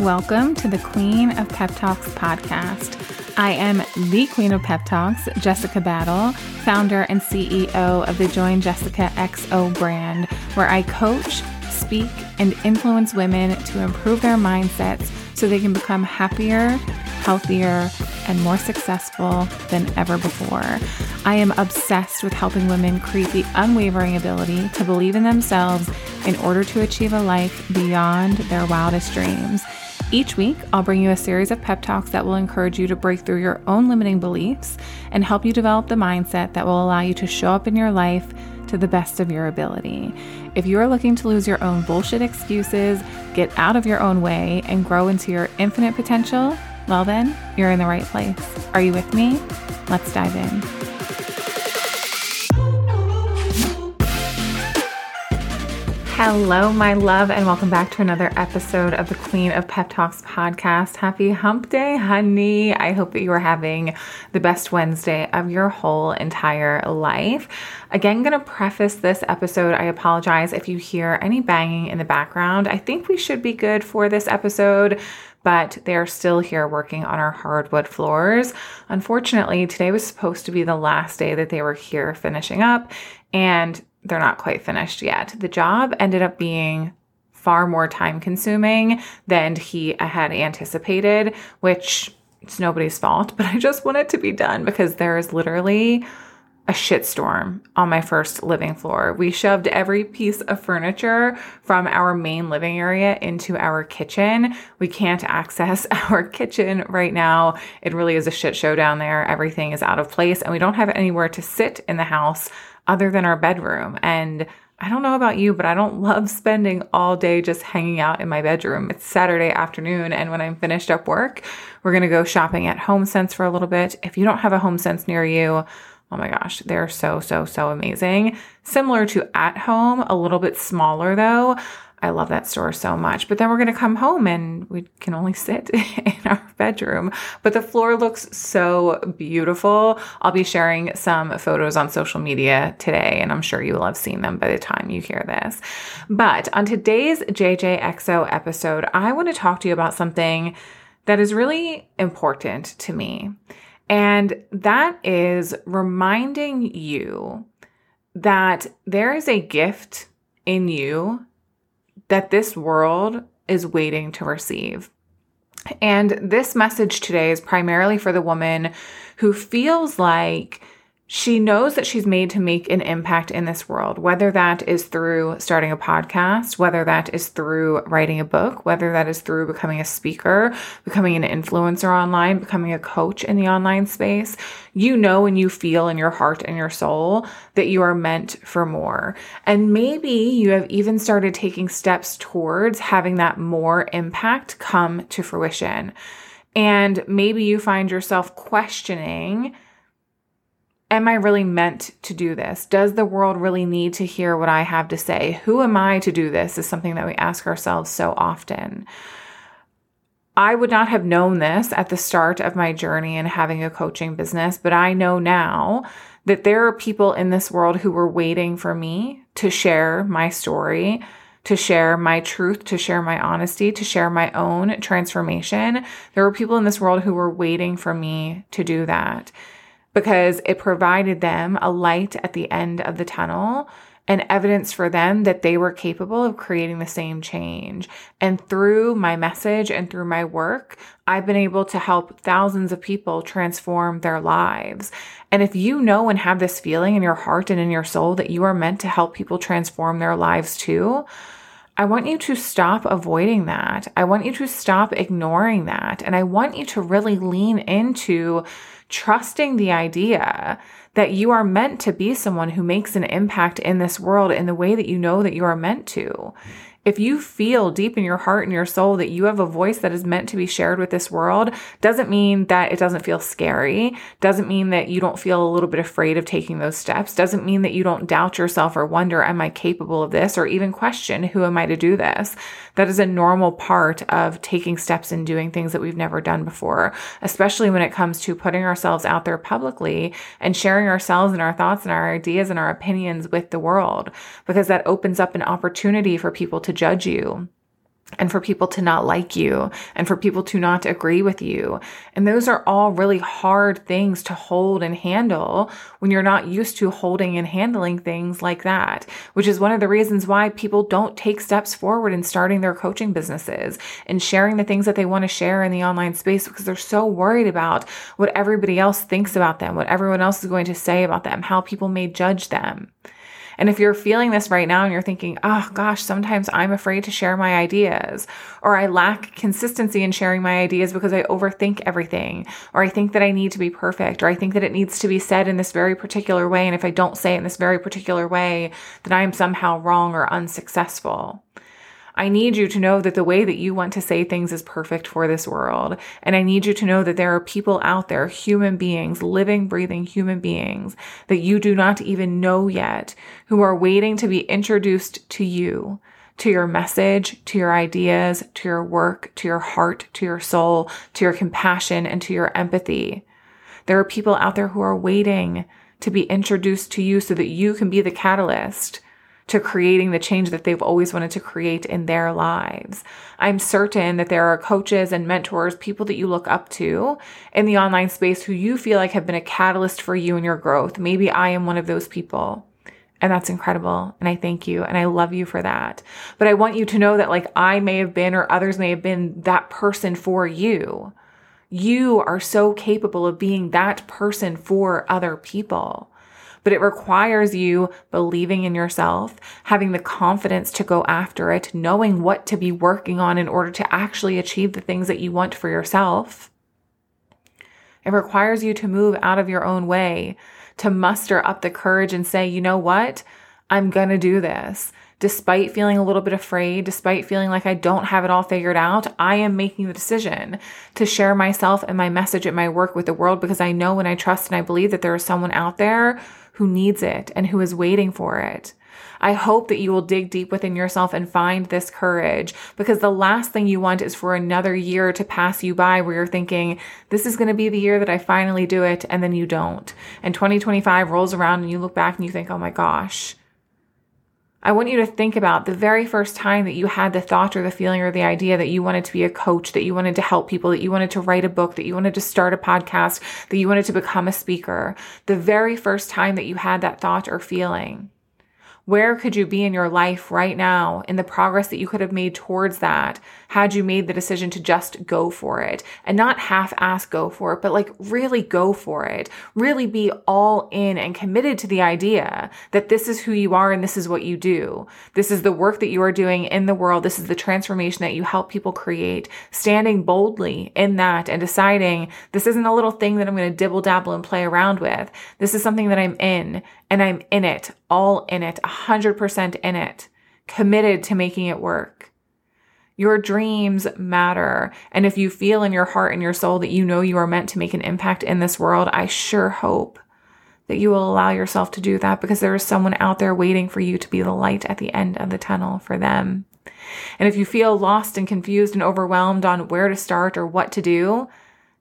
Welcome to the Queen of Pep Talks podcast. I am the Queen of Pep Talks, Jessica Battle, founder and CEO of the Join Jessica XO brand, where I coach, speak, and influence women to improve their mindsets so they can become happier, healthier, and more successful than ever before. I am obsessed with helping women create the unwavering ability to believe in themselves in order to achieve a life beyond their wildest dreams. Each week, I'll bring you a series of pep talks that will encourage you to break through your own limiting beliefs and help you develop the mindset that will allow you to show up in your life to the best of your ability. If you're looking to lose your own bullshit excuses, get out of your own way, and grow into your infinite potential, well then, you're in the right place. Are you with me? Let's dive in. Hello, my love, and welcome back to another episode of the Queen of Pep Talks podcast. Happy hump day, honey. I hope that you are having the best Wednesday of your whole entire life. Again, going to preface this episode. I apologize if you hear any banging in the background. I think we should be good for this episode, but they're still here working on our hardwood floors. Unfortunately, today was supposed to be the last day that they were here finishing up, and they're not quite finished yet. The job ended up being far more time consuming than he had anticipated, which it's nobody's fault, but I just want it to be done because there is literally a shitstorm on my first living floor. We shoved every piece of furniture from our main living area into our kitchen. We can't access our kitchen right now. It really is a shit show down there. Everything is out of place and we don't have anywhere to sit in the house other than our bedroom. And I don't know about you, but I don't love spending all day just hanging out in my bedroom. It's Saturday afternoon, and when I'm finished up work, we're going to go shopping at HomeSense for a little bit. If you don't have a HomeSense near you, oh my gosh, they're so amazing. Similar to At Home, a little bit smaller though. I love that store so much. But then we're going to come home and we can only sit in our bedroom. But the floor looks so beautiful. I'll be sharing some photos on social media today, and I'm sure you will have seen them by the time you hear this. But on today's JJXO episode, I want to talk to you about something that is really important to me. And that is reminding you that there is a gift in you that this world is waiting to receive. And this message today is primarily for the woman who feels like she knows that she's made to make an impact in this world, whether that is through starting a podcast, whether that is through writing a book, whether that is through becoming a speaker, becoming an influencer online, becoming a coach in the online space. You know, and you feel in your heart and your soul that you are meant for more. And maybe you have even started taking steps towards having that more impact come to fruition. And maybe you find yourself questioning, am I really meant to do this? Does the world really need to hear what I have to say? Who am I to do this is something that we ask ourselves so often. I would not have known this at the start of my journey in having a coaching business, but I know now that there are people in this world who were waiting for me to share my story, to share my truth, to share my honesty, to share my own transformation. There were people in this world who were waiting for me to do that, because it provided them a light at the end of the tunnel and evidence for them that they were capable of creating the same change. And through my message and through my work, I've been able to help thousands of people transform their lives. And if you know and have this feeling in your heart and in your soul that you are meant to help people transform their lives too, I want you to stop avoiding that. I want you to stop ignoring that. And I want you to really lean into trusting the idea that you are meant to be someone who makes an impact in this world in the way that you know that you are meant to. If you feel deep in your heart and your soul that you have a voice that is meant to be shared with this world, doesn't mean that it doesn't feel scary, doesn't mean that you don't feel a little bit afraid of taking those steps, doesn't mean that you don't doubt yourself or wonder, am I capable of this? Or even question, who am I to do this? That is a normal part of taking steps and doing things that we've never done before, especially when it comes to putting ourselves out there publicly and sharing ourselves and our thoughts and our ideas and our opinions with the world, because that opens up an opportunity for people to judge you. and for people to not like you, and for people to not agree with you. And those are all really hard things to hold and handle when you're not used to holding and handling things like that, which is one of the reasons why people don't take steps forward in starting their coaching businesses and sharing the things that they want to share in the online space, because they're so worried about what everybody else thinks about them, what everyone else is going to say about them, how people may judge them. And if you're feeling this right now and you're thinking, oh gosh, sometimes I'm afraid to share my ideas, or I lack consistency in sharing my ideas because I overthink everything, or I think that I need to be perfect, or I think that it needs to be said in this very particular way, and if I don't say it in this very particular way, then I am somehow wrong or unsuccessful. I need you to know that the way that you want to say things is perfect for this world. And I need you to know that there are people out there, human beings, living, breathing human beings that you do not even know yet, who are waiting to be introduced to you, to your message, to your ideas, to your work, to your heart, to your soul, to your compassion, and to your empathy. There are people out there who are waiting to be introduced to you so that you can be the catalyst to creating the change that they've always wanted to create in their lives. I'm certain that there are coaches and mentors, people that you look up to in the online space who you feel like have been a catalyst for you and your growth. Maybe I am one of those people. And that's incredible. And I thank you. And I love you for that. But I want you to know that like I may have been, or others may have been, that person for you. You are so capable of being that person for other people. But it requires you believing in yourself, having the confidence to go after it, knowing what to be working on in order to actually achieve the things that you want for yourself. It requires you to move out of your own way, to muster up the courage and say, you know what? I'm going to do this. Despite feeling a little bit afraid, despite feeling like I don't have it all figured out, I am making the decision to share myself and my message and my work with the world, because I know and I trust and I believe that there is someone out there who needs it and who is waiting for it. I hope that you will dig deep within yourself and find this courage, because the last thing you want is for another year to pass you by where you're thinking, this is going to be the year that I finally do it, and then you don't. And 2025 rolls around and you look back and you think, oh my gosh. I want you to think about the very first time that you had the thought or the feeling or the idea that you wanted to be a coach, that you wanted to help people, that you wanted to write a book, that you wanted to start a podcast, that you wanted to become a speaker. The very first time that you had that thought or feeling. Where could you be in your life right now in the progress that you could have made towards that had you made the decision to just go for it, and not half-ass go for it, but like really go for it, really be all in and committed to the idea that this is who you are and this is what you do. This is the work that you are doing in the world. This is the transformation that you help people create, standing boldly in that and deciding this isn't a little thing that I'm going to dibble dabble and play around with. This is something that I'm in, and I'm in it, all in it, 100% in it, committed to making it work. Your dreams matter. And if you feel in your heart and your soul that you know you are meant to make an impact in this world, I sure hope that you will allow yourself to do that, because there is someone out there waiting for you to be the light at the end of the tunnel for them. And if you feel lost and confused and overwhelmed on where to start or what to do,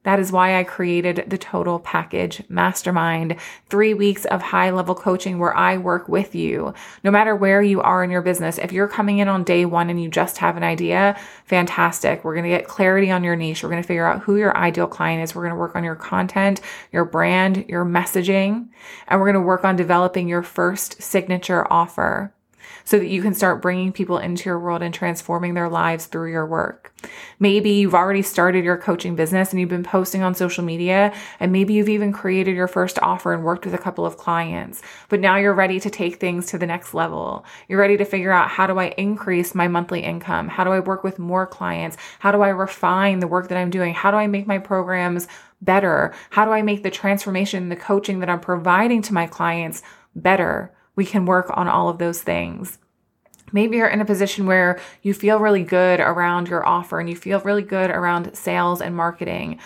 that is why I created the Total Package Mastermind, 3 weeks of high-level coaching where I work with you. No matter where you are in your business, if you're coming in on day one and you just have an idea, fantastic. We're going to get clarity on your niche. We're going to figure out who your ideal client is. We're going to work on your content, your brand, your messaging, and we're going to work on developing your first signature offer, so that you can start bringing people into your world and transforming their lives through your work. Maybe you've already started your coaching business and you've been posting on social media, and maybe you've even created your first offer and worked with a couple of clients, but now you're ready to take things to the next level. You're ready to figure out, how do I increase my monthly income? How do I work with more clients? How do I refine the work that I'm doing? How do I make my programs better? How do I make the transformation, the coaching that I'm providing to my clients better? We can work on all of those things. Maybe you're in a position where you feel really good around your offer and you feel really good around sales and marketing,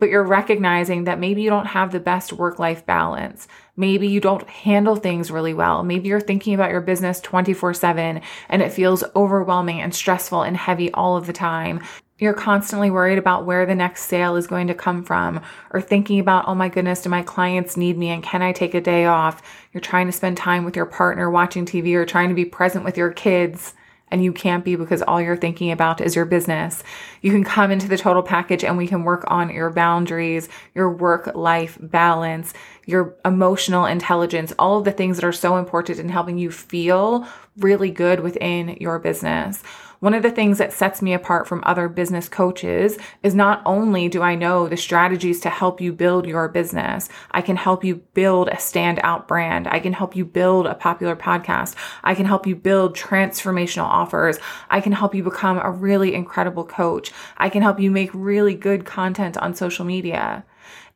but you're recognizing that maybe you don't have the best work-life balance. Maybe you don't handle things really well. Maybe you're thinking about your business 24/7 and it feels overwhelming and stressful and heavy all of the time. You're constantly worried about where the next sale is going to come from, or thinking about, oh my goodness, do my clients need me and can I take a day off? You're trying to spend time with your partner watching TV, or trying to be present with your kids, and you can't be because all you're thinking about is your business. You can come into the total package and we can work on your boundaries, your work-life balance, your emotional intelligence, all of the things that are so important in helping you feel really good within your business. One of the things that sets me apart from other business coaches is not only do I know the strategies to help you build your business, I can help you build a standout brand. I can help you build a popular podcast. I can help you build transformational offers. I can help you become a really incredible coach. I can help you make really good content on social media.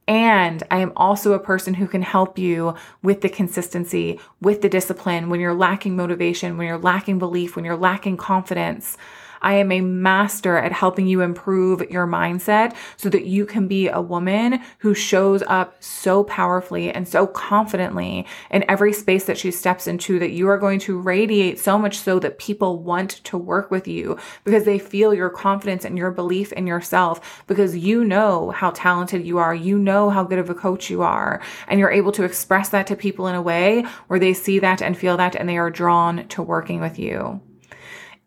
And I am also a person who can help you with the consistency, with the discipline, when you're lacking motivation, when you're lacking belief, when you're lacking confidence. I am a master at helping you improve your mindset so that you can be a woman who shows up so powerfully and so confidently in every space that she steps into, that you are going to radiate so much so that people want to work with you because they feel your confidence and your belief in yourself, because you know how talented you are. You know how good of a coach you are, and you're able to express that to people in a way where they see that and feel that, and they are drawn to working with you.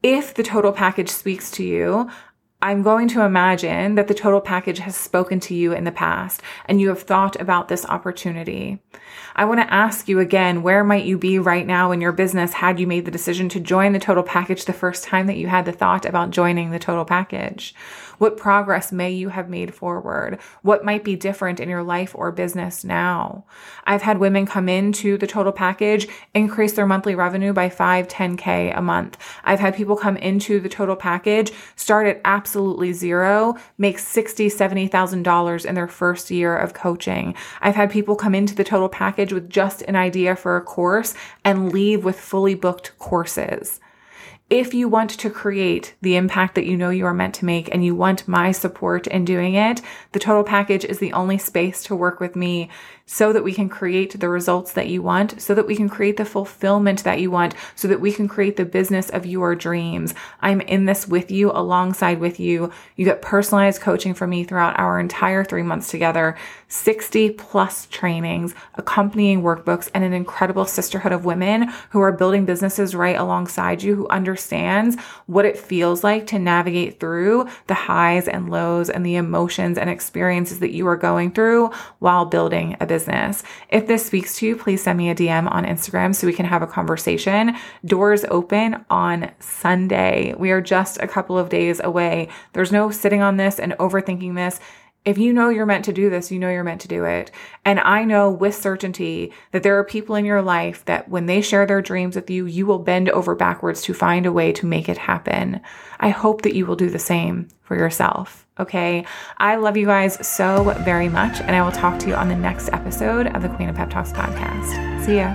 If the total package speaks to you, I'm going to imagine that the total package has spoken to you in the past and you have thought about this opportunity. I want to ask you again, where might you be right now in your business had you made the decision to join the total package the first time that you had the thought about joining the total package? What progress may you have made forward? What might be different in your life or business now? I've had women come into the total package, increase their monthly revenue by 5, 10K a month. I've had people come into the total package, start at absolutely zero, make $60,000, $70,000 in their first year of coaching. I've had people come into the total package with just an idea for a course and leave with fully booked courses. If you want to create the impact that you know you are meant to make and you want my support in doing it, the total package is the only space to work with me so that we can create the results that you want, so that we can create the fulfillment that you want, so that we can create the business of your dreams. I'm in this with you, alongside with you. You get personalized coaching from me throughout our entire 3 months together, 60 plus trainings, accompanying workbooks, and an incredible sisterhood of women who are building businesses right alongside you, who understands what it feels like to navigate through the highs and lows and the emotions and experiences that you are going through while building a business. If this speaks to you, please send me a DM on Instagram so we can have a conversation. Doors open on Sunday. We are just a couple of days away. There's no sitting on this and overthinking this. If you know you're meant to do this, you know you're meant to do it. And I know with certainty that there are people in your life that when they share their dreams with you, you will bend over backwards to find a way to make it happen. I hope that you will do the same for yourself. Okay. I love you guys so very much. And I will talk to you on the next episode of the Queen of Pep Talks podcast. See ya.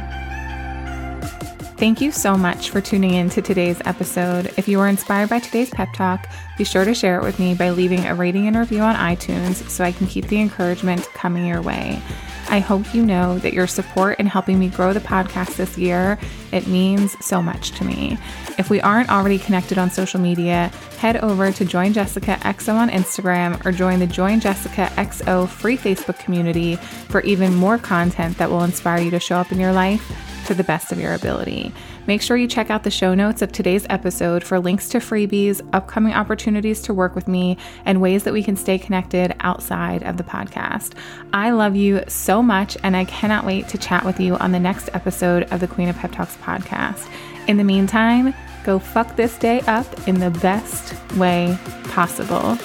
Thank you so much for tuning in to today's episode. If you were inspired by today's pep talk, be sure to share it with me by leaving a rating and review on iTunes so I can keep the encouragement coming your way. I hope you know that your support in helping me grow the podcast this year, it means so much to me. If we aren't already connected on social media, head over to Join Jessica XO on Instagram or join the Join Jessica XO free Facebook community for even more content that will inspire you to show up in your life to the best of your ability. Make sure you check out the show notes of today's episode for links to freebies, upcoming opportunities to work with me, and ways that we can stay connected outside of the podcast. I love you so much, and I cannot wait to chat with you on the next episode of the Queen of Pep Talks podcast. In the meantime, go fuck this day up in the best way possible.